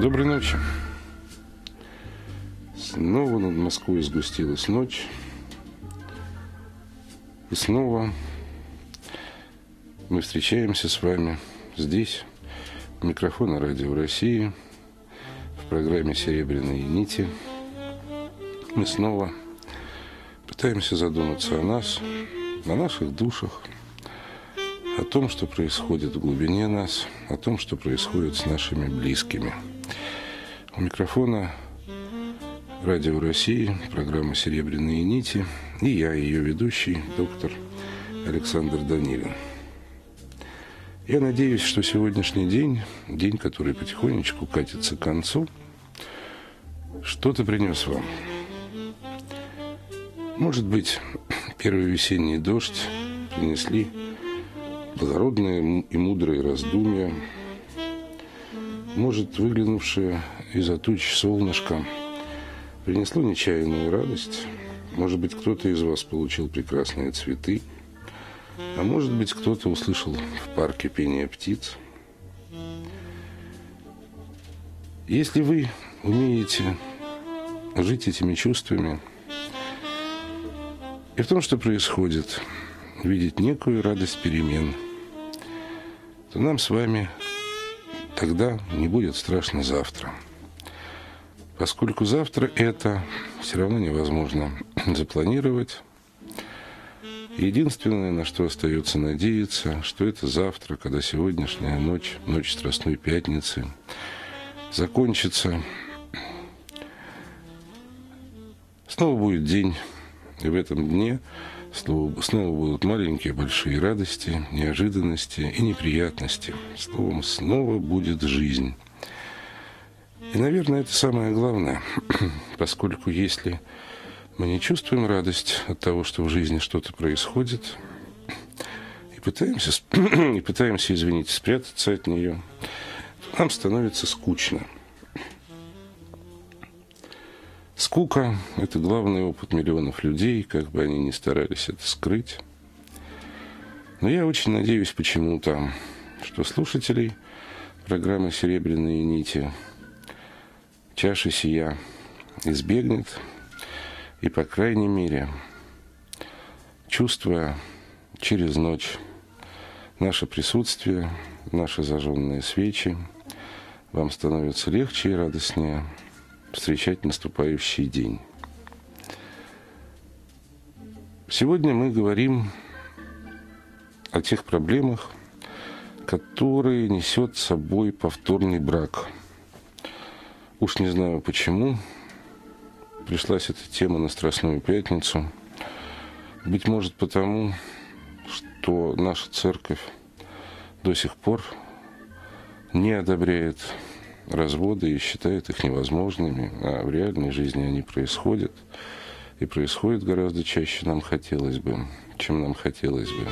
Доброй ночи. Снова над Москвой сгустилась ночь. И снова мы встречаемся с вами здесь, у микрофона Радио России, в программе «Серебряные нити». Мы снова пытаемся задуматься о нас, о наших душах, о том, что происходит в глубине нас, о том, что происходит с нашими близкими. У микрофона Радио России, программа «Серебряные нити», и я, ее ведущий, доктор Александр Данилин. Я надеюсь, что сегодняшний день, день, который потихонечку катится к концу, что-то принес вам. Может быть, первый весенний дождь принесли плодородные и мудрые раздумья, может, выглянувшее из-за туч солнышко принесло нечаянную радость, может быть, кто-то из вас получил прекрасные цветы, а может быть, кто-то услышал в парке пение птиц. Если вы умеете жить этими чувствами и в том, что происходит, видеть некую радость перемен, то нам с вами тогда не будет страшно завтра. Поскольку завтра это все равно невозможно запланировать. Единственное, на что остается надеяться, что это завтра, когда сегодняшняя ночь, ночь Страстной Пятницы, закончится. Снова будет день, и в этом дне снова будут маленькие, большие радости, неожиданности и неприятности. Словом, снова будет жизнь. И, наверное, это самое главное, поскольку если мы не чувствуем радость от того, что в жизни что-то происходит, и пытаемся, извините, спрятаться от нее, то нам становится скучно. Скука – это главный опыт миллионов людей, как бы они ни старались это скрыть. Но я очень надеюсь почему-то, что слушателей программы «Серебряные нити», чаша сия избегнет, и, по крайней мере, чувствуя через ночь наше присутствие, наши зажженные свечи, вам становится легче и радостнее встречать наступающий день. Сегодня мы говорим о тех проблемах, которые несет с собой повторный брак. Уж не знаю почему пришлась эта тема на Страстную Пятницу. Быть может потому, что наша церковь до сих пор не одобряет разводы и считает их невозможными, а в реальной жизни они происходят, и происходят гораздо чаще, чем нам хотелось бы.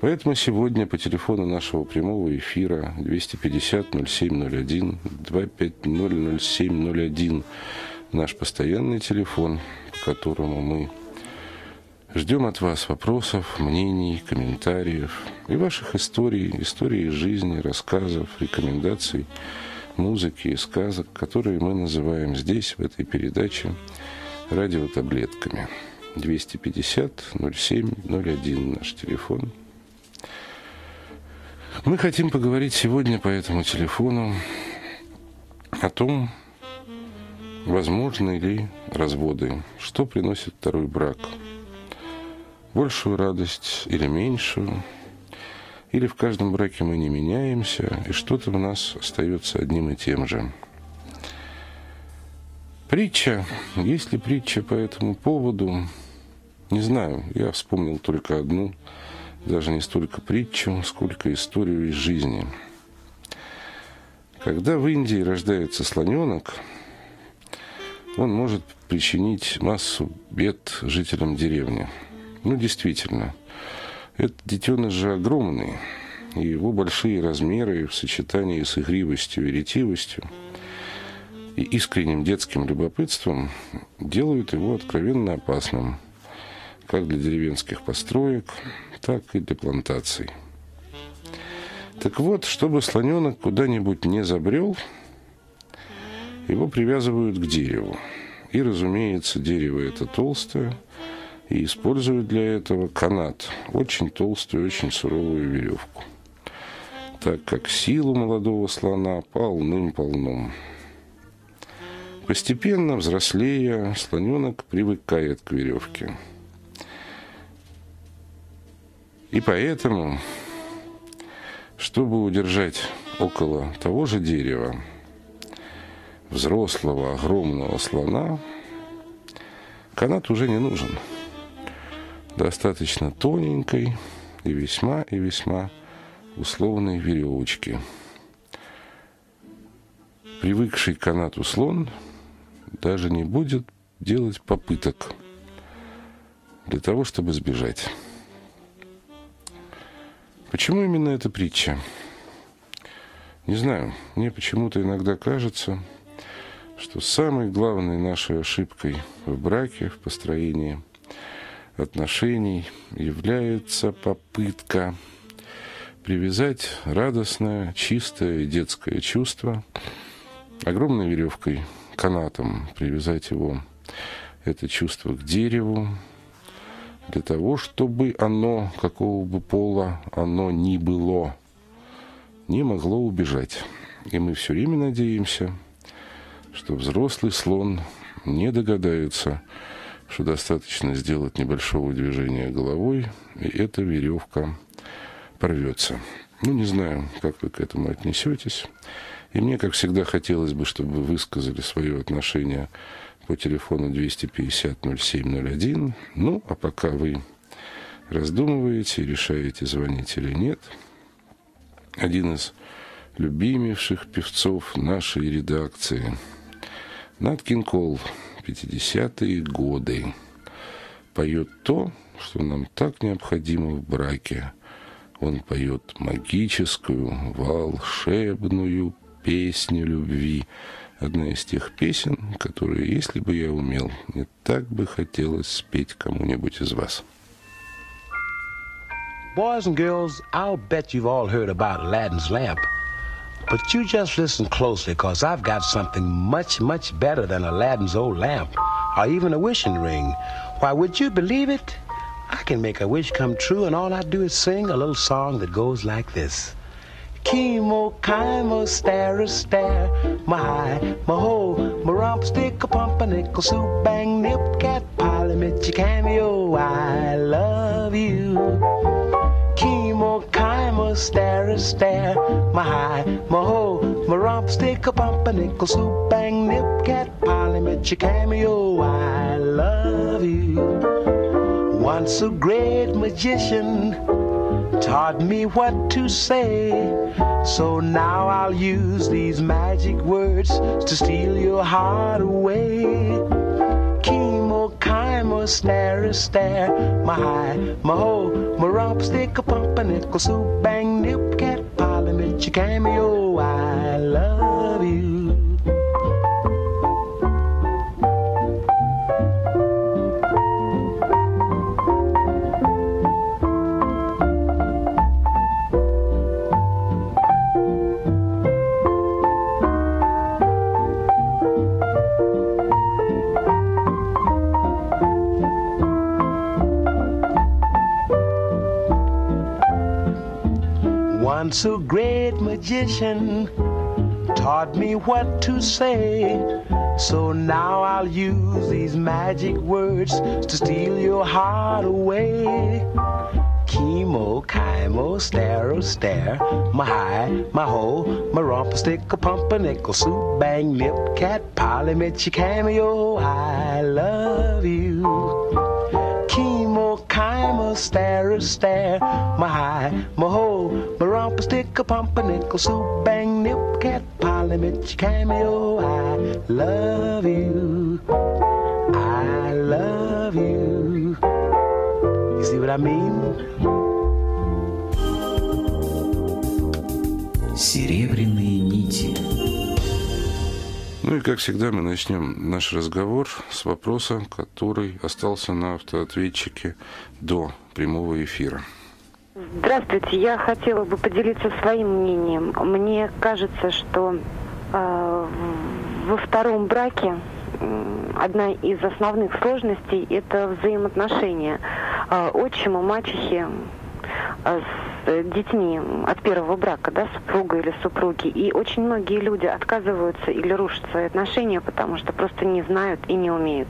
Поэтому сегодня по телефону нашего прямого эфира 250-07-01, 250-07-01, наш постоянный телефон, по которому мы ждем от вас вопросов, мнений, комментариев и ваших историй, истории жизни, рассказов, рекомендаций, музыки и сказок, которые мы называем здесь, в этой передаче, радиотаблетками. 250-07-01 наш телефон. Мы хотим поговорить сегодня по этому телефону о том, возможны ли разводы, что приносит второй брак. Большую радость или меньшую, или в каждом браке мы не меняемся, и что-то в нас остается одним и тем же. Притча, есть ли притча по этому поводу, не знаю, я вспомнил только одну, даже не столько притчу, сколько историю из жизни. Когда в Индии рождается слоненок, он может причинить массу бед жителям деревни. Ну, действительно, этот детеныш же огромный, и его большие размеры в сочетании с игривостью и ретивостью и искренним детским любопытством делают его откровенно опасным, как для деревенских построек, так и для плантаций. Так вот, чтобы слоненок куда-нибудь не забрел, Его привязывают к дереву. И, разумеется, дерево это толстое, и используют для этого канат, очень толстую, очень суровую веревку, так как силу молодого слона полным-полном. Постепенно, взрослея, слоненок привыкает к веревке. И поэтому, чтобы удержать около того же дерева взрослого огромного слона, канат уже не нужен. Достаточно тоненькой и весьма условной веревочки. Привыкший к канату слон даже не будет делать попыток для того, чтобы сбежать. Почему именно эта притча? Не знаю, мне почему-то иногда кажется, что самой главной нашей ошибкой в браке, в построении отношений является попытка привязать радостное, чистое детское чувство огромной веревкой, канатом, привязать его, это чувство, к дереву, для того, чтобы оно, какого бы пола оно ни было, не могло убежать. И мы все время надеемся, что взрослый слон не догадается, что достаточно сделать небольшого движения головой, и эта веревка порвется. Ну, не знаю, как вы к этому отнесетесь. И мне, как всегда, хотелось бы, чтобы вы высказали свое отношение по телефону 250-07-01. Ну, а пока вы раздумываете, решаете, звонить или нет, один из любимейших певцов нашей редакции, Наткин Кол, 50-е годы, поет то, что нам так необходимо в браке. Он поет магическую, волшебную песню любви. Одна из тех песен, которые, если бы я умел, мне так бы хотелось спеть кому-нибудь из вас. Boys and girls, I'll bet you've all heard about Aladdin's lamp. But you just listen closely, because I've got something much, much better than Aladdin's old lamp, or even a wishing ring. Why, would you believe it? I can make a wish come true, and all I do is sing a little song that goes like this. Chemo, chimo, stare, stare, my high, my ho, my romp, stick, a pump, a nickel, soup, bang, nip, cat, polymit, your cameo, I love you. Chemo, chimo, stare, stare, my high, my ho, my romp, stick, a pump, a nickel, soup, bang, nip, cat, polymit, your cameo, I love you. Once a great magician taught me what to say, so now I'll use these magic words to steal your heart away. Chemo, chimo, stare, stare, my high, my ho, my romp, stick, a pump, a nickel, soup, bang, nip, cat, polymit, your cameo, I love you. Once a great magician taught me what to say, so now I'll use these magic words to steal your heart away. Chemo, chimo, stare, stare, my high, my ho, my romper, stick, a pump, a nickel, soup, bang, nip, cat, polymit, your cameo, I love you. Chemo, chimo, stare, stare, my high, my ho, my romper, stick, a pump, a nickel, soup, bang, nip, cat, polymit, cameo, I love you, I love you. You see what I mean? Серебряные нити. Ну и, как всегда, мы начнем наш разговор с вопроса, который остался на автоответчике до прямого эфира. Здравствуйте. Я хотела бы поделиться своим мнением. Мне кажется, что Во втором браке одна из основных сложностей – это взаимоотношения отчима, мачехи с детьми от первого брака, да, супруга или супруги. И очень многие люди отказываются или рушат свои отношения, потому что просто не знают и не умеют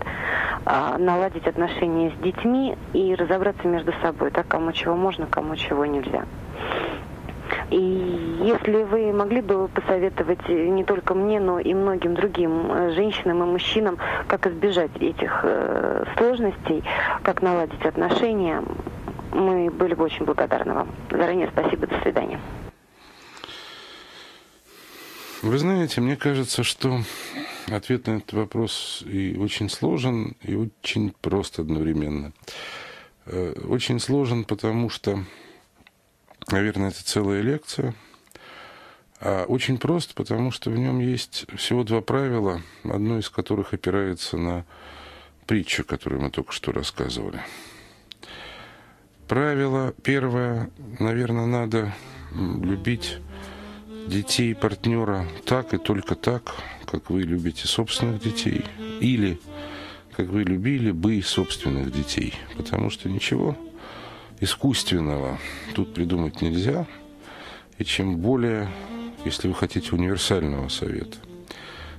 наладить отношения с детьми и разобраться между собой, да, кому чего можно, кому чего нельзя. И если вы могли бы посоветовать не только мне, но и многим другим женщинам и мужчинам, как избежать этих сложностей, как наладить отношения, мы были бы очень благодарны вам. Заранее спасибо, до свидания. Вы знаете, мне кажется, что ответ на этот вопрос и очень сложен, и очень прост одновременно. Очень сложен, потому что, наверное, это целая лекция. А очень прост, потому что в нем есть всего два правила, одно из которых опирается на притчу, которую мы только что рассказывали. Правило первое, наверное, надо любить детей партнера так и только так, как вы любите собственных детей, или как вы любили бы собственных детей, потому что ничего искусственного тут придумать нельзя, и чем более, если вы хотите универсального совета,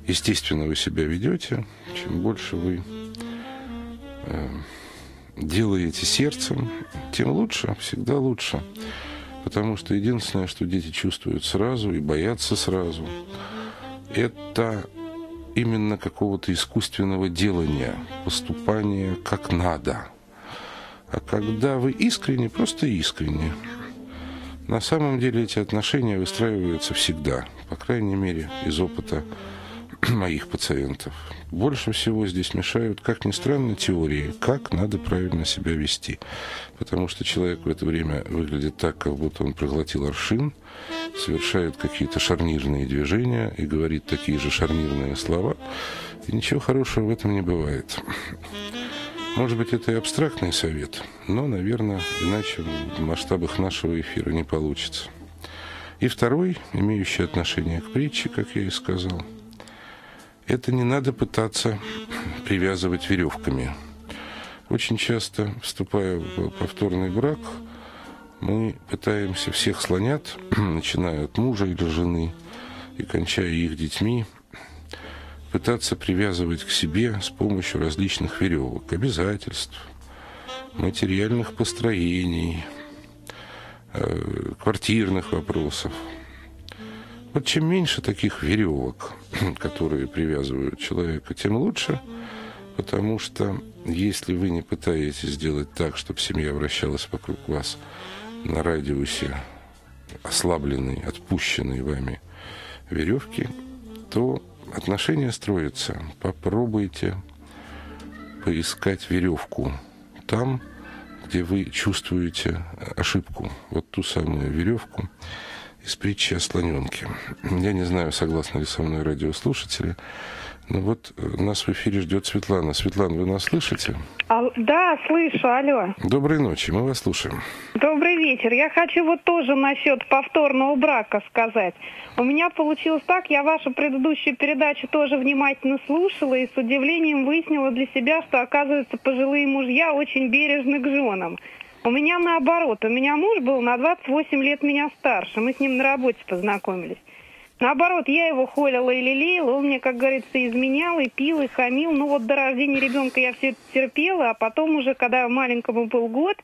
естественно, вы себя ведете, чем больше вы делаете сердцем, тем лучше, всегда лучше, потому что единственное, что дети чувствуют сразу и боятся сразу, это именно какого-то искусственного делания, поступания как надо. А когда вы искренне, просто искренне, на самом деле эти отношения выстраиваются всегда, по крайней мере, из опыта моих пациентов. Больше всего здесь мешают, как ни странно, теории, как надо правильно себя вести. Потому что человек в это время выглядит так, как будто он проглотил аршин, совершает какие-то шарнирные движения и говорит такие же шарнирные слова, и ничего хорошего в этом не бывает. Может быть, это и абстрактный совет, но, наверное, иначе в масштабах нашего эфира не получится. И второй, имеющий отношение к притче, как я и сказал, это не надо пытаться привязывать веревками. Очень часто, вступая в повторный брак, мы пытаемся всех слонят, начиная от мужа или жены и кончая их детьми, пытаться привязывать к себе с помощью различных веревок, обязательств, материальных построений, квартирных вопросов. Вот чем меньше таких веревок, которые привязывают человека, тем лучше, потому что если вы не пытаетесь сделать так, чтобы семья вращалась вокруг вас на радиусе ослабленной, отпущенной вами веревки, то отношения строятся. Попробуйте поискать веревку там, где вы чувствуете ошибку. Вот ту самую веревку из притчи о слоненке. Я не знаю, согласны ли со мной радиослушатели, но вот нас в эфире ждет Светлана. Светлана, вы нас слышите? Да, слышу, алло. Доброй ночи, мы вас слушаем. Добрый вечер. Я хочу вот тоже насчет повторного брака сказать. У меня получилось так, я вашу предыдущую передачу тоже внимательно слушала и с удивлением выяснила для себя, что, оказывается, пожилые мужья очень бережны к женам. У меня наоборот. У меня муж был на 28 лет меня старше. Мы с ним на работе познакомились. Наоборот, я его холила и лелеяла, он мне, как говорится, изменял, и пил, и хамил. Ну вот до рождения ребенка я все это терпела, а потом уже, когда маленькому был год,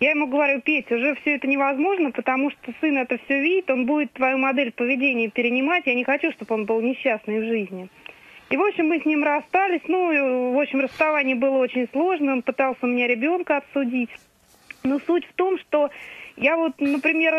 я ему говорю: Петь, уже все это невозможно, потому что сын это все видит, он будет твою модель поведения перенимать, я не хочу, чтобы он был несчастный в жизни. И, в общем, мы с ним расстались, ну, в общем, расставание было очень сложно, он пытался у меня ребенка отсудить. Но суть в том, что я вот, например,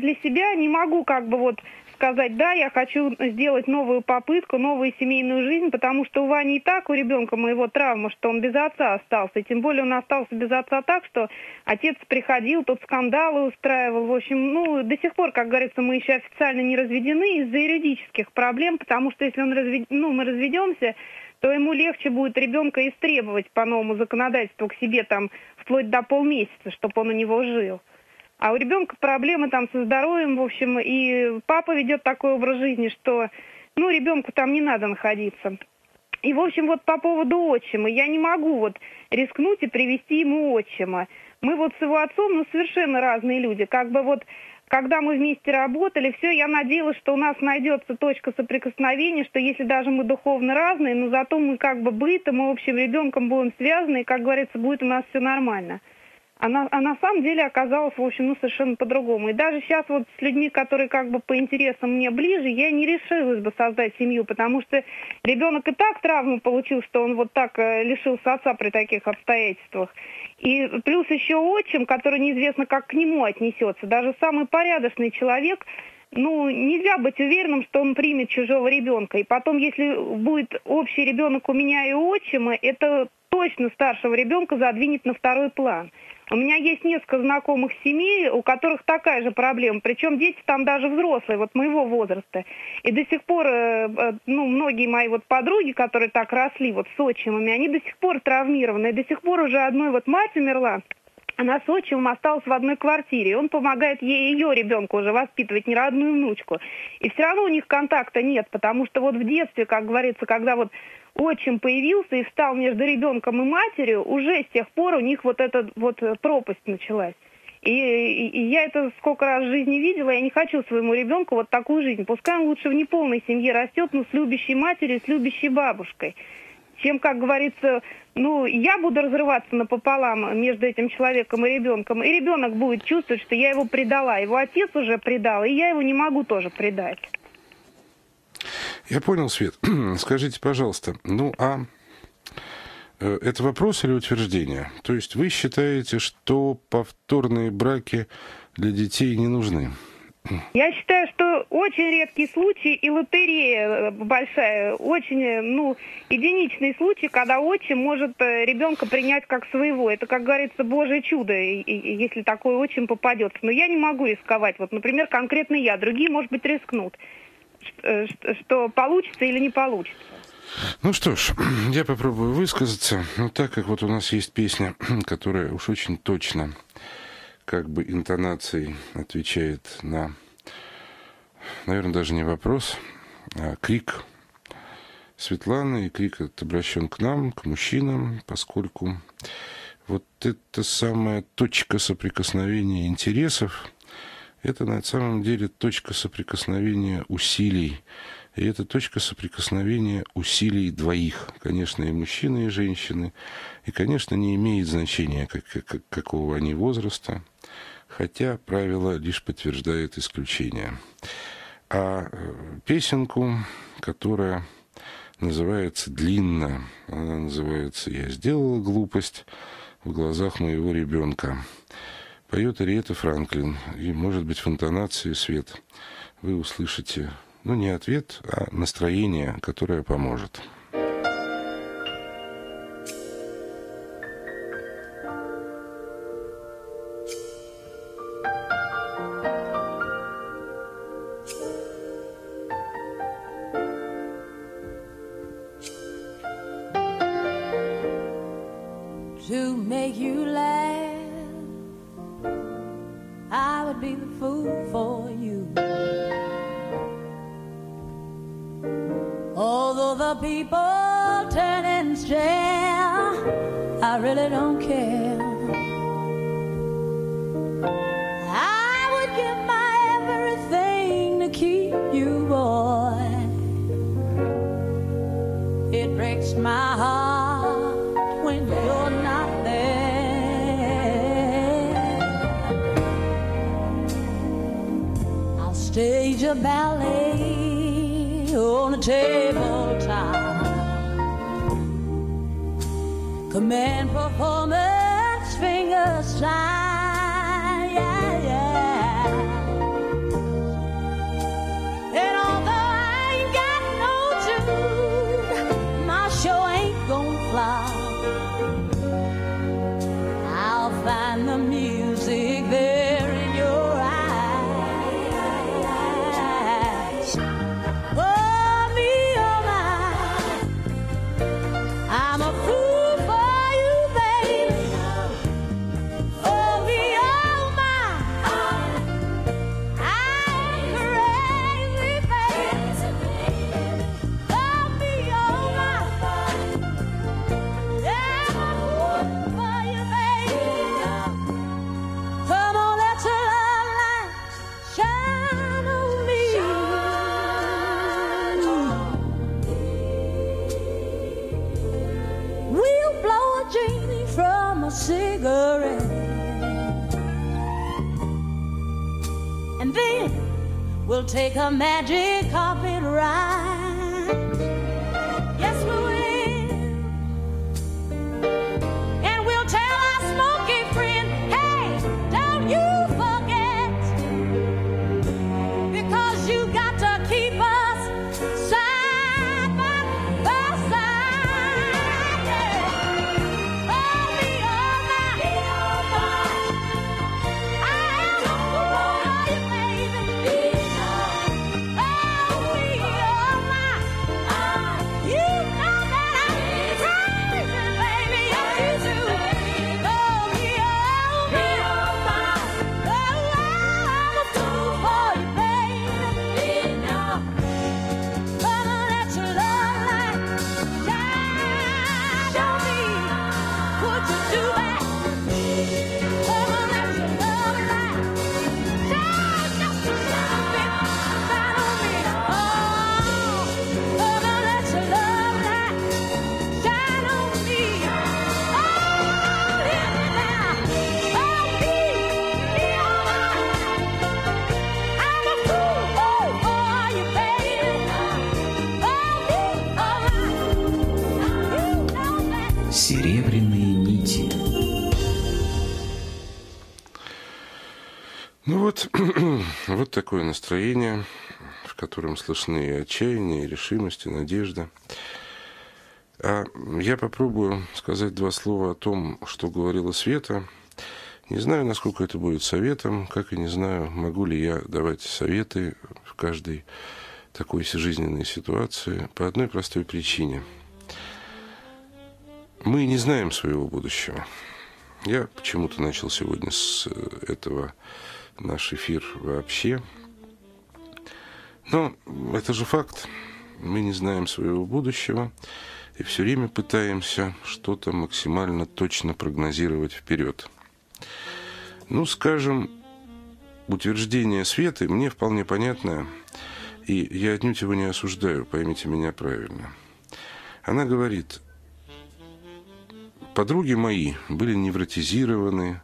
для себя не могу как бы вот сказать: да, я хочу сделать новую попытку, новую семейную жизнь, потому что у Вани и так, у ребенка моего, травма, что он без отца остался. И тем более он остался без отца так, что отец приходил, тут скандалы устраивал. В общем, ну, до сих пор, как говорится, мы еще официально не разведены из-за юридических проблем, потому что если он мы разведемся, то ему легче будет ребенка истребовать по новому законодательству к себе там вплоть до полмесяца, чтобы он у него жил. А у ребенка проблемы там со здоровьем, в общем, и папа ведет такой образ жизни, что Ну, ребенку там не надо находиться. И, в общем, вот по поводу отчима. Я не могу вот рискнуть и привести ему отчима. Мы вот с его отцом, ну, совершенно разные люди. Как бы вот, когда мы вместе работали, все, я надеялась, что у нас найдется точка соприкосновения, что если даже мы духовно разные, но зато мы как бы бытом и общим ребенком будем связаны, и, как говорится, будет у нас все нормально. А на самом деле оказалось, в общем, ну, совершенно по-другому. И даже сейчас вот с людьми, которые как бы по интересам мне ближе, я не решилась бы создать семью, потому что ребенок и так травму получил, что он вот так лишился отца при таких обстоятельствах. И плюс еще отчим, который неизвестно, как к нему отнесется. Даже самый порядочный человек, ну, нельзя быть уверенным, что он примет чужого ребенка. И потом, если будет общий ребенок у меня и отчима, это точно старшего ребенка задвинет на второй план. У меня есть несколько знакомых семей, у которых такая же проблема. Причем дети там даже взрослые, вот моего возраста. И до сих пор, ну, многие мои вот подруги, которые так росли вот с отчимами, они до сих пор травмированы. И до сих пор уже одной вот мать умерла, она с отчимом осталась в одной квартире. И он помогает ей, ее ребенку уже воспитывать, не родную внучку. И все равно у них контакта нет, потому что вот в детстве, как говорится, когда вот отчим появился и встал между ребенком и матерью, уже с тех пор у них вот эта вот пропасть началась. И я это сколько раз в жизни видела, я не хочу своему ребенку вот такую жизнь. Пускай он лучше в неполной семье растет, но с любящей матерью, с любящей бабушкой. Чем, как говорится, ну, я буду разрываться напополам между этим человеком и ребенком, и ребенок будет чувствовать, что я его предала, его отец уже предал, и я его не могу тоже предать. Я понял, Свет. Скажите, пожалуйста, ну а это вопрос или утверждение? То есть вы считаете, что повторные браки для детей не нужны? Я считаю, что очень редкий случай и лотерея большая, очень, ну, единичный случай, когда отчим может ребенка принять как своего. Это, как говорится, божье чудо, если такой отчим попадется. Но я не могу рисковать. Вот, например, конкретно я. Другие, может быть, рискнут. Что получится или не получится. Ну что ж, я попробую высказаться. Но так как вот у нас есть песня, которая уж очень точно, как бы интонацией отвечает на, наверное, даже не вопрос, а крик Светланы, и крик этот обращен к нам, к мужчинам, поскольку вот эта самая точка соприкосновения интересов, это на самом деле точка соприкосновения усилий. И это точка соприкосновения усилий двоих. Конечно, и мужчины, и женщины. И, конечно, не имеет значения, какого они возраста. Хотя правило лишь подтверждает исключение. А песенку, которая называется «Длинно», она называется «Я сделала глупость в глазах моего ребенка». Поет Арета Франклин, и, может быть, в интонации «Свет» вы услышите, ну, не ответ, а настроение, которое поможет. We'll take a magic carpet ride. Yes, we will. And we'll tell our smoking friend, hey, don't you forget, because you got to keep us side by side. Yeah. Oh, me, oh, my, I am the one, baby. Серебряные нити. Ну вот, вот такое настроение, в котором слышны и отчаяние, и решимость, и надежда. А я попробую сказать два слова о том, что говорила Света. Не знаю, насколько это будет советом, как и не знаю, могу ли я давать советы в каждой такой жизненной ситуации по одной простой причине. Мы не знаем своего будущего. Я почему-то начал сегодня с этого наш эфир вообще. Но это же факт. Мы не знаем своего будущего и все время пытаемся что-то максимально точно прогнозировать вперед. Ну, скажем, утверждение Светы мне вполне понятное, и я отнюдь его не осуждаю, поймите меня правильно. Она говорит... Подруги мои были невротизированы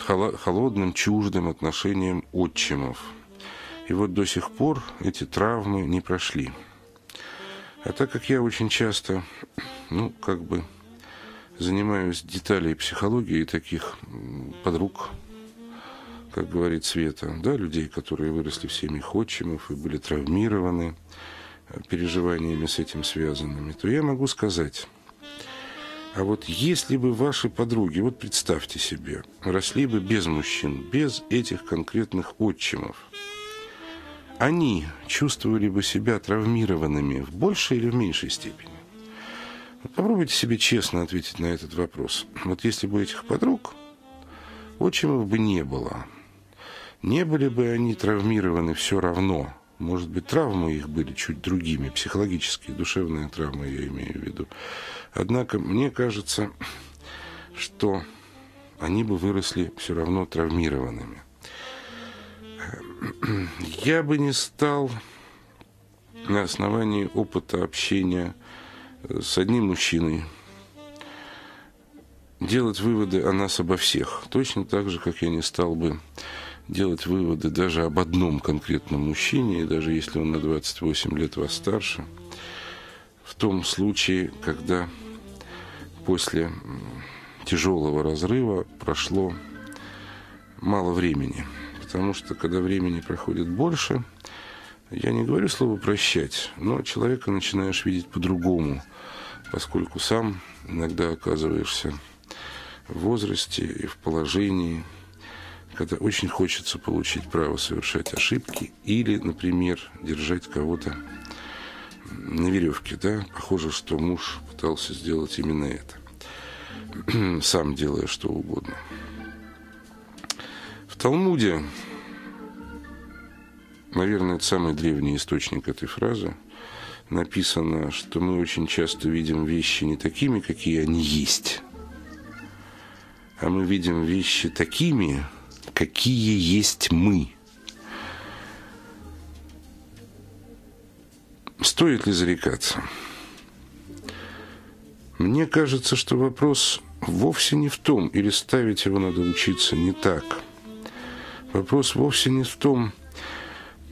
холодным, чуждым отношением отчимов. И вот до сих пор эти травмы не прошли. А так как я очень часто, занимаюсь деталями психологии таких подруг, как говорит Света, да, людей, которые выросли в семьях отчимов и были травмированы переживаниями с этим связанными, то я могу сказать... А вот если бы ваши подруги, вот представьте себе, росли бы без мужчин, без этих конкретных отчимов, они чувствовали бы себя травмированными в большей или в меньшей степени? Вот попробуйте себе честно ответить на этот вопрос. Вот если бы этих подруг, отчимов бы не было. Не были бы они травмированы все равно. Может быть, травмы их были чуть другими, психологические, душевные травмы я имею в виду. Однако, мне кажется, что они бы выросли все равно травмированными. Я бы не стал на основании опыта общения с одним мужчиной делать выводы о нас обо всех. Точно так же, как я не стал бы делать выводы даже об одном конкретном мужчине, и даже если он на 28 лет вас старше, в том случае, когда после тяжелого разрыва прошло мало времени. Потому что, когда времени проходит больше, я не говорю слово «прощать», но человека начинаешь видеть по-другому, поскольку сам иногда оказываешься в возрасте и в положении, когда очень хочется получить право совершать ошибки или, например, держать кого-то на веревке, да? Похоже, что муж пытался сделать именно это, сам делая что угодно. В Талмуде, наверное, это самый древний источник этой фразы, написано, что мы очень часто видим вещи не такими, какие они есть, а мы видим вещи такими, какие есть мы. Стоит ли зарекаться? Мне кажется, что вопрос вовсе не в том, или ставить его надо учиться не так. Вопрос вовсе не в том,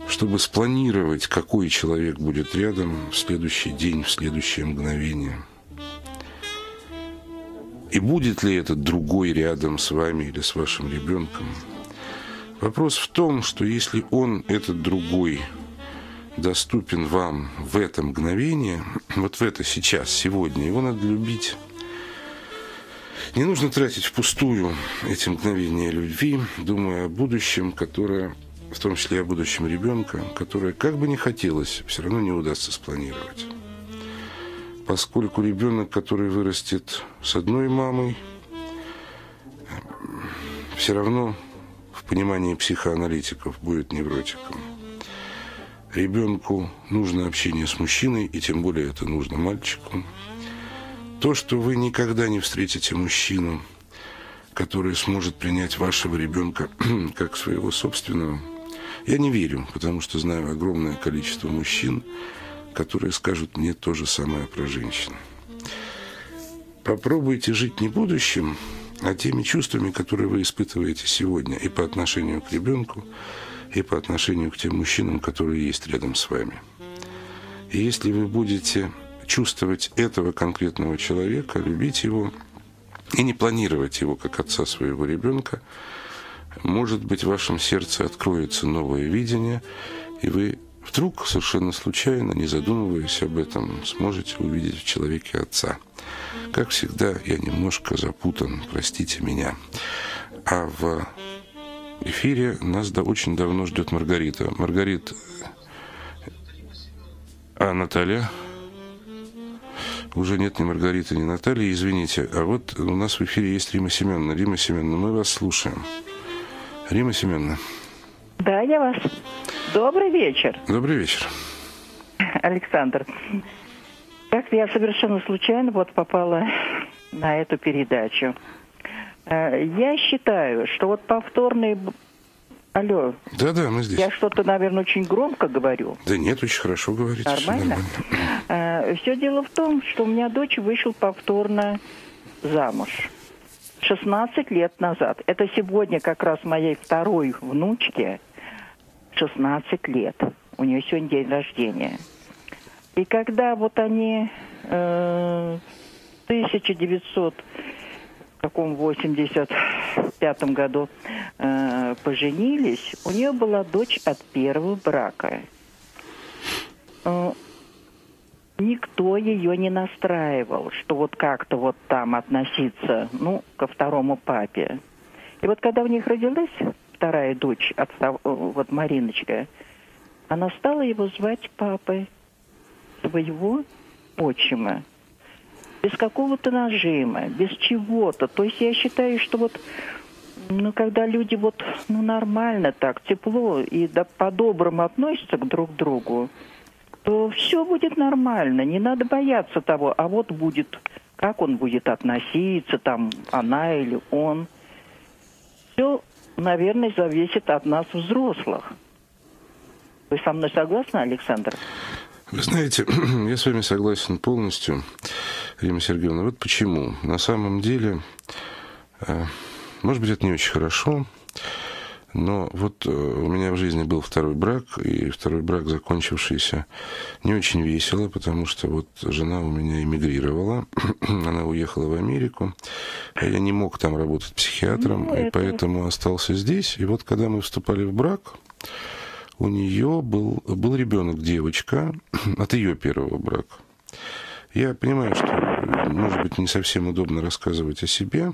чтобы спланировать, какой человек будет рядом в следующий день, в следующее мгновение. И будет ли этот другой рядом с вами или с вашим ребенком? Вопрос в том, что если он, этот другой, доступен вам в это мгновение, вот в это сейчас, сегодня, его надо любить. Не нужно тратить впустую эти мгновения любви, думая о будущем, которое, в том числе о будущем ребенка, которое, как бы ни хотелось, все равно не удастся спланировать. Поскольку ребенок, который вырастет с одной мамой, все равно, в понимании психоаналитиков, будет невротиком. Ребенку нужно общение с мужчиной, и тем более это нужно мальчику. То, что вы никогда не встретите мужчину, который сможет принять вашего ребенка как своего собственного, я не верю, потому что знаю огромное количество мужчин, которые скажут мне то же самое про женщин. Попробуйте жить не будущим, а теми чувствами, которые вы испытываете сегодня и по отношению к ребенку, и по отношению к тем мужчинам, которые есть рядом с вами. И если вы будете чувствовать этого конкретного человека, любить его и не планировать его как отца своего ребенка, может быть, в вашем сердце откроется новое видение, и вы вдруг, совершенно случайно, не задумываясь об этом, сможете увидеть в человеке отца. Как всегда, я немножко запутан, простите меня. А в эфире нас очень давно ждет Маргарита. Маргарита... А Наталья? Уже нет ни Маргариты, ни Натальи, извините. А вот у нас в эфире есть Рима Семеновна. Рима Семеновна, мы вас слушаем. Рима Семеновна. Да, я вас. Добрый вечер. Добрый вечер. Александр, как-то я совершенно случайно вот попала на эту передачу. Я считаю, что вот повторные... Алло. Да-да, мы здесь. Я что-то, наверное, очень громко говорю. Да нет, очень хорошо говорите. Нормально? Все дело в том, что у меня дочь вышла повторно замуж 16 лет назад. Это сегодня как раз моей второй внучке 16 лет. У нее сегодня день рождения. И когда вот они в 1985 году поженились, у нее была дочь от первого брака. Никто ее не настраивал, что вот как-то вот там относиться, ну, ко второму папе. И вот когда у них родилась вторая дочь, вот Мариночка, она стала его звать папой, своего отчима. Без какого-то нажима, без чего-то. То есть я считаю, что вот, ну, когда люди вот, ну, нормально так, тепло и да, по-доброму относятся друг к другу, то все будет нормально, не надо бояться того, а вот будет, как он будет относиться, там, она или он. Все, наверное, зависит от нас, взрослых. Вы со мной согласны, Александр? Вы знаете, я с вами согласен полностью, Рима Сергеевна. Вот почему. На самом деле, может быть, это не очень хорошо, но вот у меня в жизни был второй брак, и второй брак, закончившийся не очень весело, потому что вот жена у меня эмигрировала, она уехала в Америку, а я не мог там работать психиатром, ну, и поэтому остался здесь. И вот когда мы вступали в брак... У нее был ребенок, девочка, от ее первого брака. Я понимаю, что, может быть, не совсем удобно рассказывать о себе,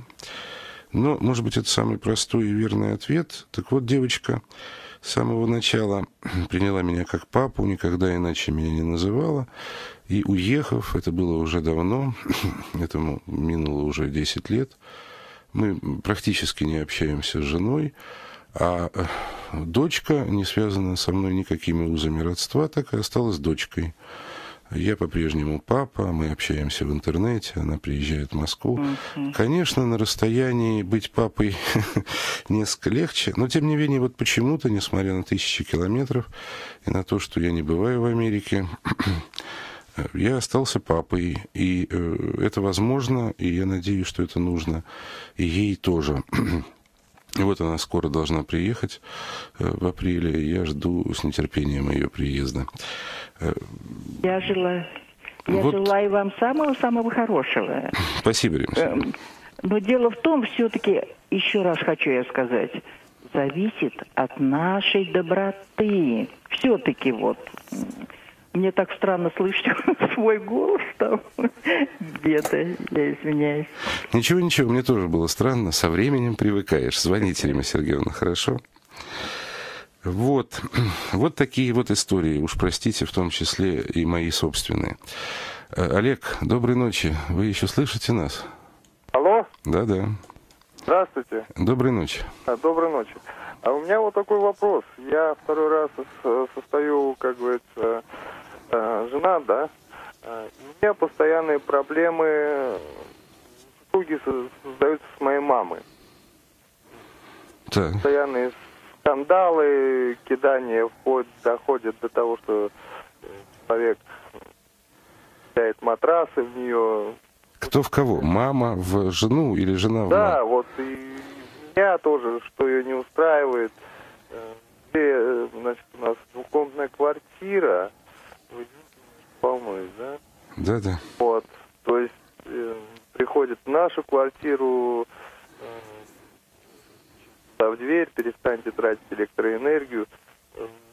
но, может быть, это самый простой и верный ответ. Так вот, девочка с самого начала приняла меня как папу, никогда иначе меня не называла. И уехав, это было уже давно, этому минуло уже 10 лет, мы практически не общаемся с женой. А дочка, не связанная со мной никакими узами родства, так и осталась дочкой. Я по-прежнему папа, мы общаемся в интернете, она приезжает в Москву. Конечно, на расстоянии быть папой несколько легче, но тем не менее, вот почему-то, несмотря на тысячи километров и на то, что я не бываю в Америке, я остался папой, и это возможно, и я надеюсь, что это нужно, и ей тоже. И вот она скоро должна приехать в апреле, и я жду с нетерпением ее приезда. Я желаю вам самого-самого хорошего. Спасибо, Ирина. Но дело в том, все-таки, еще раз хочу я сказать, зависит от нашей доброты. Все-таки вот... Мне так странно слышать свой голос там где-то, я извиняюсь. Ничего, мне тоже было странно. Со временем привыкаешь. Звоните, Рима Сергеевна, хорошо? Вот такие вот истории. Уж простите, в том числе и мои собственные. Олег, доброй ночи. Вы еще слышите нас? Алло? Да. Здравствуйте. Доброй ночи. Доброй ночи. А у меня вот такой вопрос. Я второй раз состою, как говорится, женат, да? У меня постоянные проблемы, супруги создаются с моей мамой. Так. Постоянные скандалы, кидания доходят до того, что человек кидает матрасы в нее. Кто в кого? Мама в жену или жена в маму? Да, вот и... тоже, что ее не устраивает. Значит, у нас двухкомнатная квартира. Вы волнуетесь, да? Да. Вот. То есть приходит в нашу квартиру, в дверь, перестаньте тратить электроэнергию.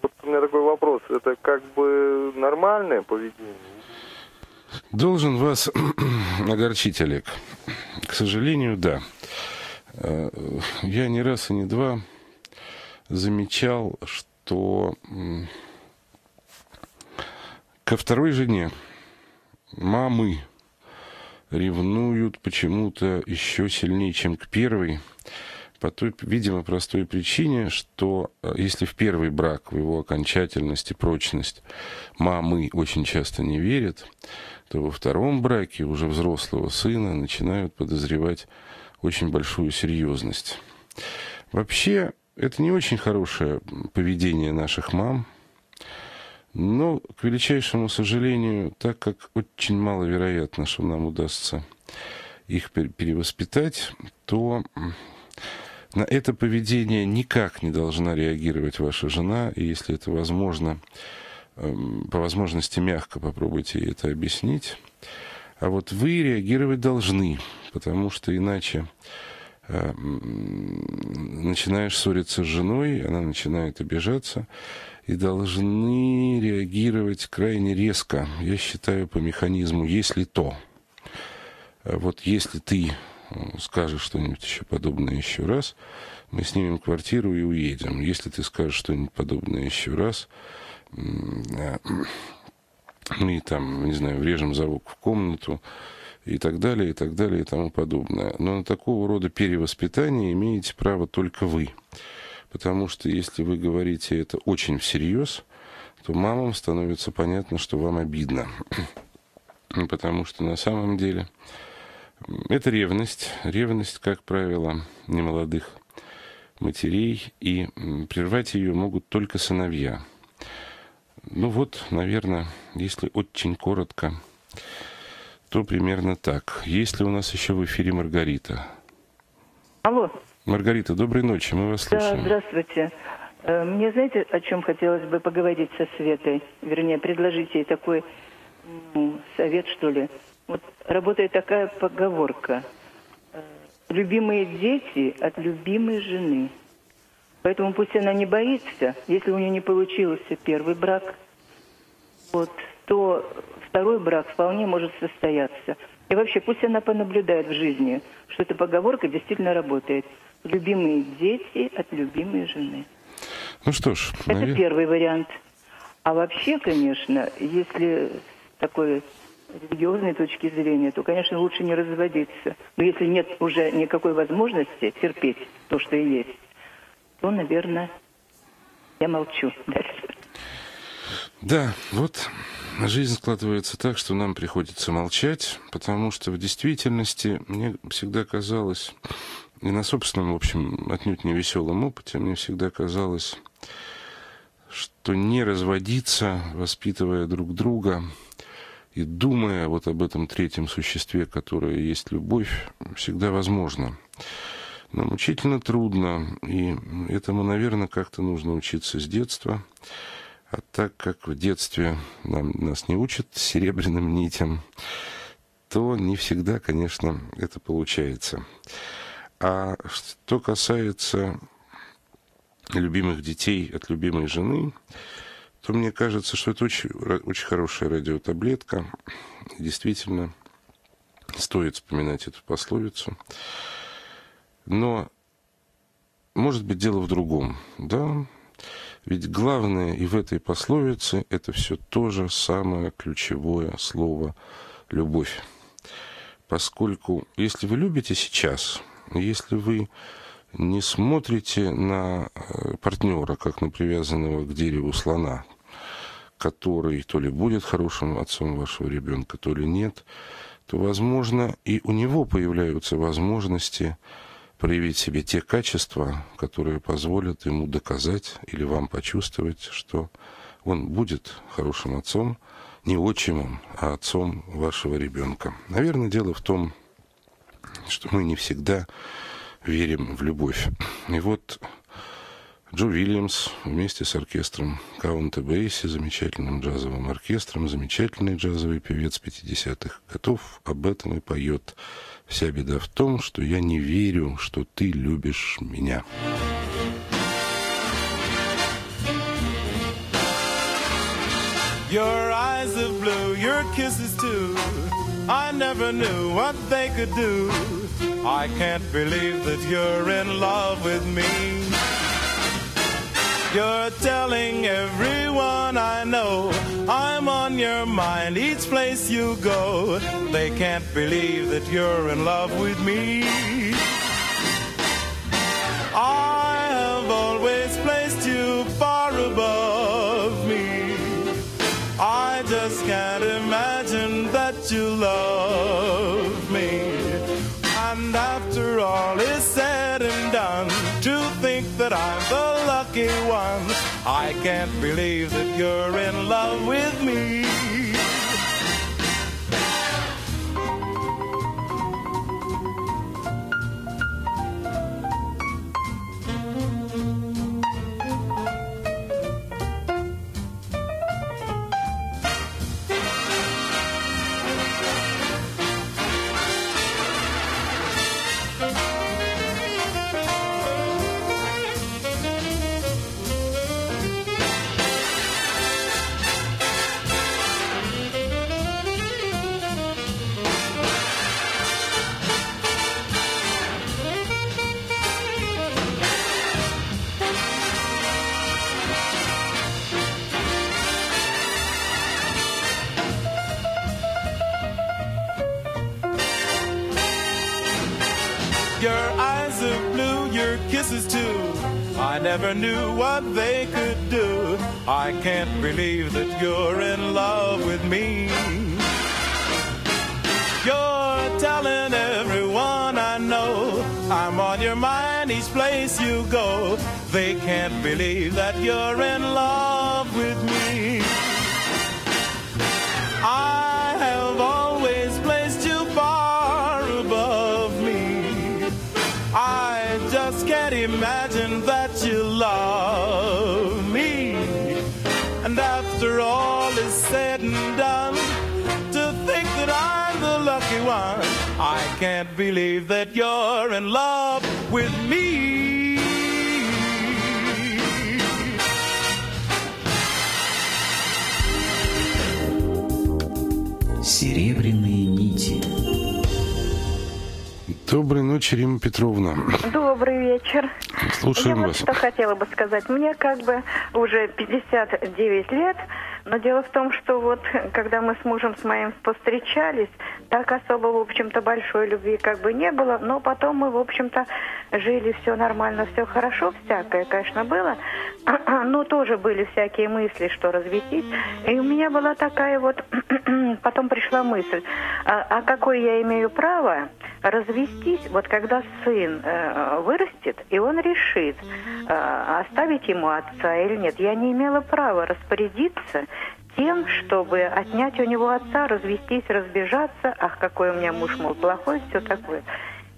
Вот у меня такой вопрос. Это как бы нормальное поведение? Должен вас огорчить, Олег. К сожалению, да. Я не раз и не два замечал, что ко второй жене мамы ревнуют почему-то еще сильнее, чем к первой, по той, видимо, простой причине, что если в первый брак, в его окончательность и прочность мамы очень часто не верят, то во втором браке уже взрослого сына начинают подозревать очень большую серьезность. Вообще, это не очень хорошее поведение наших мам, но, к величайшему сожалению, так как очень маловероятно, что нам удастся их перевоспитать, то на это поведение никак не должна реагировать ваша жена, и если это возможно, по возможности мягко попробуйте ей это объяснить. А вот вы реагировать должны, потому что иначе начинаешь ссориться с женой, она начинает обижаться, и должны реагировать крайне резко, я считаю, по механизму «если то». Вот если ты скажешь что-нибудь еще подобное еще раз, мы снимем квартиру и уедем. Если ты скажешь что-нибудь подобное еще раз... мы там, не знаю, врежем завок в комнату и так далее, и тому подобное. Но на такого рода перевоспитание имеете право только вы. Потому что если вы говорите это очень всерьез, то мамам становится понятно, что вам обидно. Потому что на самом деле это ревность. Ревность, как правило, немолодых матерей. И прервать ее могут только сыновья. Ну вот, наверное, если очень коротко, то примерно так. Есть ли у нас еще в эфире Маргарита? Алло. Маргарита, доброй ночи, мы вас слушаем. Да, здравствуйте. Мне, знаете, о чем хотелось бы поговорить со Светой? Вернее, предложить ей такой совет, что ли. Вот работает такая поговорка. Любимые дети от любимой жены. Поэтому пусть она не боится, если у нее не получился первый брак, вот, то второй брак вполне может состояться. И вообще пусть она понаблюдает в жизни, что эта поговорка действительно работает. Любимые дети от любимой жены. Ну что ж, это первый вариант. А вообще, конечно, если с такой религиозной точки зрения, то, конечно, лучше не разводиться. Но если нет уже никакой возможности терпеть то, что и есть, то, наверное, я молчу дальше. Да, вот жизнь складывается так, что нам приходится молчать, потому что в действительности мне всегда казалось, и на собственном, в общем, отнюдь не веселом опыте, мне всегда казалось, что не разводиться, воспитывая друг друга и думая вот об этом третьем существе, которое есть любовь, всегда возможно. Нам учительно трудно, и этому, наверное, как-то нужно учиться с детства. А так как в детстве нас не учат серебряным нитям, то не всегда, конечно, это получается. А что касается любимых детей от любимой жены, то мне кажется, что это очень, очень хорошая радиотаблетка. Действительно, стоит вспоминать эту пословицу. Но, может быть, дело в другом, да? Ведь главное и в этой пословице это все то же самое ключевое слово «любовь». Поскольку, если вы любите сейчас, если вы не смотрите на партнера, как на привязанного к дереву слона, который то ли будет хорошим отцом вашего ребенка, то ли нет, то, возможно, и у него появляются возможности проявить в себе те качества, которые позволят ему доказать или вам почувствовать, что он будет хорошим отцом, не отчимом, а отцом вашего ребенка. Наверное, дело в том, что мы не всегда верим в любовь. И вот Джо Вильямс вместе с оркестром Каунта Бейси, замечательным джазовым оркестром, замечательный джазовый певец 50-х годов, об этом и поет. «Вся беда в том, что я не верю, что ты любишь меня». Your eyes of blue, your kisses too, I never knew what they could do. I can't believe that you're in love with me. You're telling everyone I know I'm on your mind each place you go. They can't believe that you're in love with me. I have always placed you far above me. I just can't imagine that you love me. And after all is said and done, to think that I'm the lucky one, I can't believe that you're in love with me. I never knew what they could do. I can't believe that you're in love with me. You're telling everyone I know I'm on your mind each place you go. They can't believe that you're in love with me. I have always placed you far above me. I just can't imagine that you love me. And after all is said and done, to think that I'm the lucky one, I can't believe that you're in love with me. Серебряные нити. Доброй ночи, Рима Петровна. Добрый вечер. Слушаем вас. Я вот что хотела бы сказать. Мне как бы уже 59 лет, но дело в том, что вот когда мы с мужем с моим повстречались, так особо, в общем-то, большой любви как бы не было, но потом мы, в общем-то, жили все нормально, все хорошо, всякое, конечно, было, но тоже были всякие мысли, что развестись, и у меня была такая вот, потом пришла мысль, а какое я имею право развестись, вот когда сын вырастет, и он решит, оставить ему отца или нет, я не имела права распорядиться тем, чтобы отнять у него отца, развестись, разбежаться, ах, какой у меня муж, мол, плохой, все такое.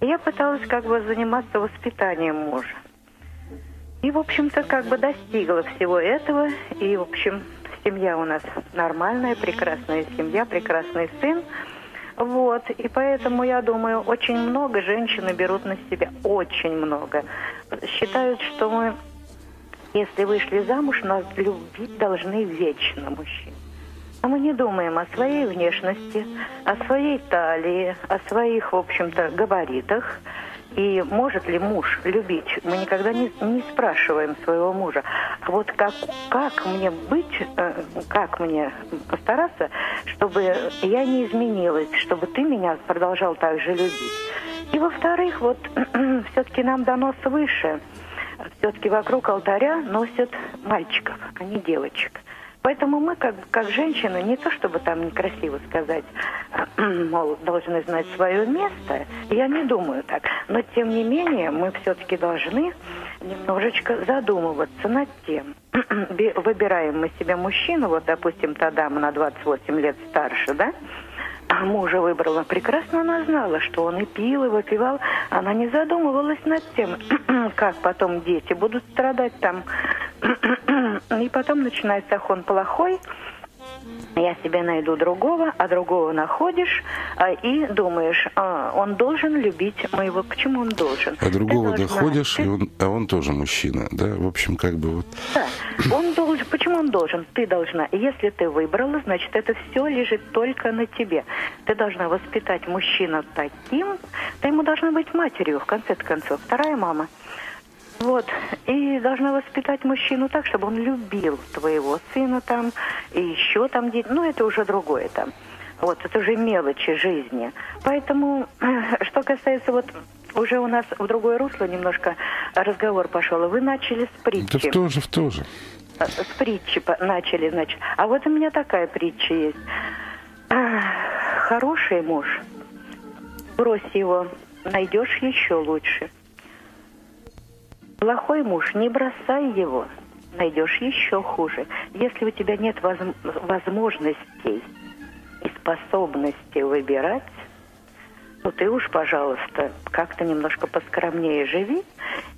Я пыталась как бы заниматься воспитанием мужа. И, в общем-то, как бы достигла всего этого. И, в общем, семья у нас нормальная, прекрасная семья, прекрасный сын. Вот, и поэтому, я думаю, очень много женщины берут на себя, очень много. Считают, что мы, если вышли замуж, нас любить должны вечно мужчины. А мы не думаем о своей внешности, о своей талии, о своих, в общем-то, габаритах. И может ли муж любить? Мы никогда не спрашиваем своего мужа. А вот как мне быть, как мне постараться, чтобы я не изменилась, чтобы ты меня продолжал так же любить. И во-вторых, вот все-таки нам дано свыше. Все-таки вокруг алтаря носят мальчиков, а не девочек. Поэтому мы, как женщины, не то чтобы там некрасиво сказать, мол, должны знать свое место, я не думаю так. Но, тем не менее, мы все-таки должны немножечко задумываться над тем. Выбираем мы себе мужчину, вот, допустим, та дама на 28 лет старше, да? А мужа выбрала. Прекрасно она знала, что он и пил, и выпивал. Она не задумывалась над тем, как потом дети будут страдать там. И потом начинается «ах, он плохой, я себе найду другого», а другого находишь и думаешь, он должен любить моего, почему он должен. А другого доходишь, он тоже мужчина, да, в общем, как бы вот. Да, он должен, почему он должен, ты должна, если ты выбрала, значит, это все лежит только на тебе. Ты должна воспитать мужчину таким, ты ему должна быть матерью, в конце концов, вторая мама. Вот, и должна воспитать мужчину так, чтобы он любил твоего сына там, и еще там, ну, это уже другое там, вот, это уже мелочи жизни. Поэтому, что касается вот, уже у нас в другое русло немножко разговор пошел, вы начали с притчи. Да в то же. С притчи начали, значит, а вот у меня такая притча есть. Хороший муж, брось его, найдешь еще лучше. Плохой муж, не бросай его, найдешь еще хуже. Если у тебя нет возможностей и способности выбирать, ну ты уж, пожалуйста, как-то немножко поскромнее живи.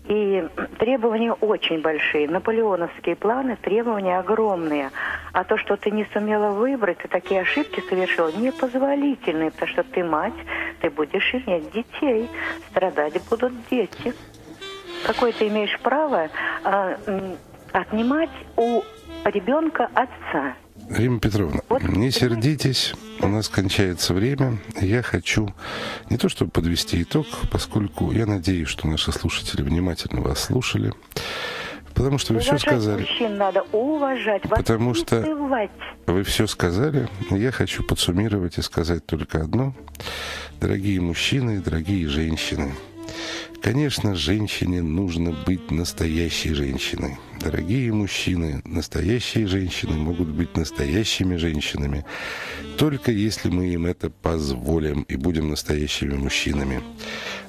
И требования очень большие, наполеоновские планы, требования огромные. А то, что ты не сумела выбрать, ты такие ошибки совершила, непозволительные, потому что ты мать, ты будешь иметь детей, страдать будут дети. Какое ты имеешь право отнимать у ребенка отца? Рима Петровна, вот, не сердитесь, у нас кончается время. Я хочу не то чтобы подвести итог, поскольку я надеюсь, что наши слушатели внимательно вас слушали, потому что вы все сказали. Мужчин надо уважать, потому что вы все сказали. Я хочу подсуммировать и сказать только одно. Дорогие мужчины, дорогие женщины. Конечно, женщине нужно быть настоящей женщиной. Дорогие мужчины, настоящие женщины могут быть настоящими женщинами, только если мы им это позволим и будем настоящими мужчинами.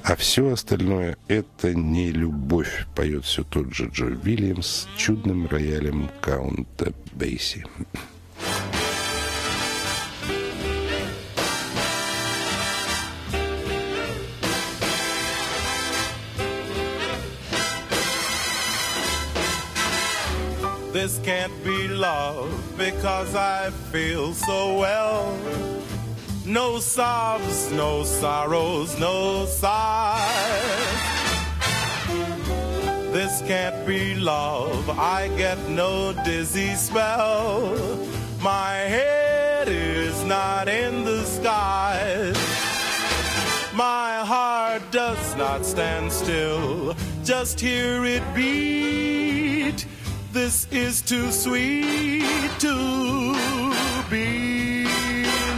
А все остальное — это не любовь, поет все тот же Джо Вильямс с чудным роялем Каунта Бейси. This can't be love because I feel so well. No sobs, no sorrows, no sighs. This can't be love, I get no dizzy spell. My head is not in the skies. My heart does not stand still, just hear it beat. This is too sweet to be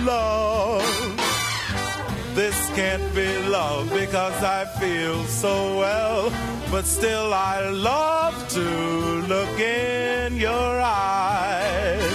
love. This can't be love because I feel so well. But still I love to look in your eyes.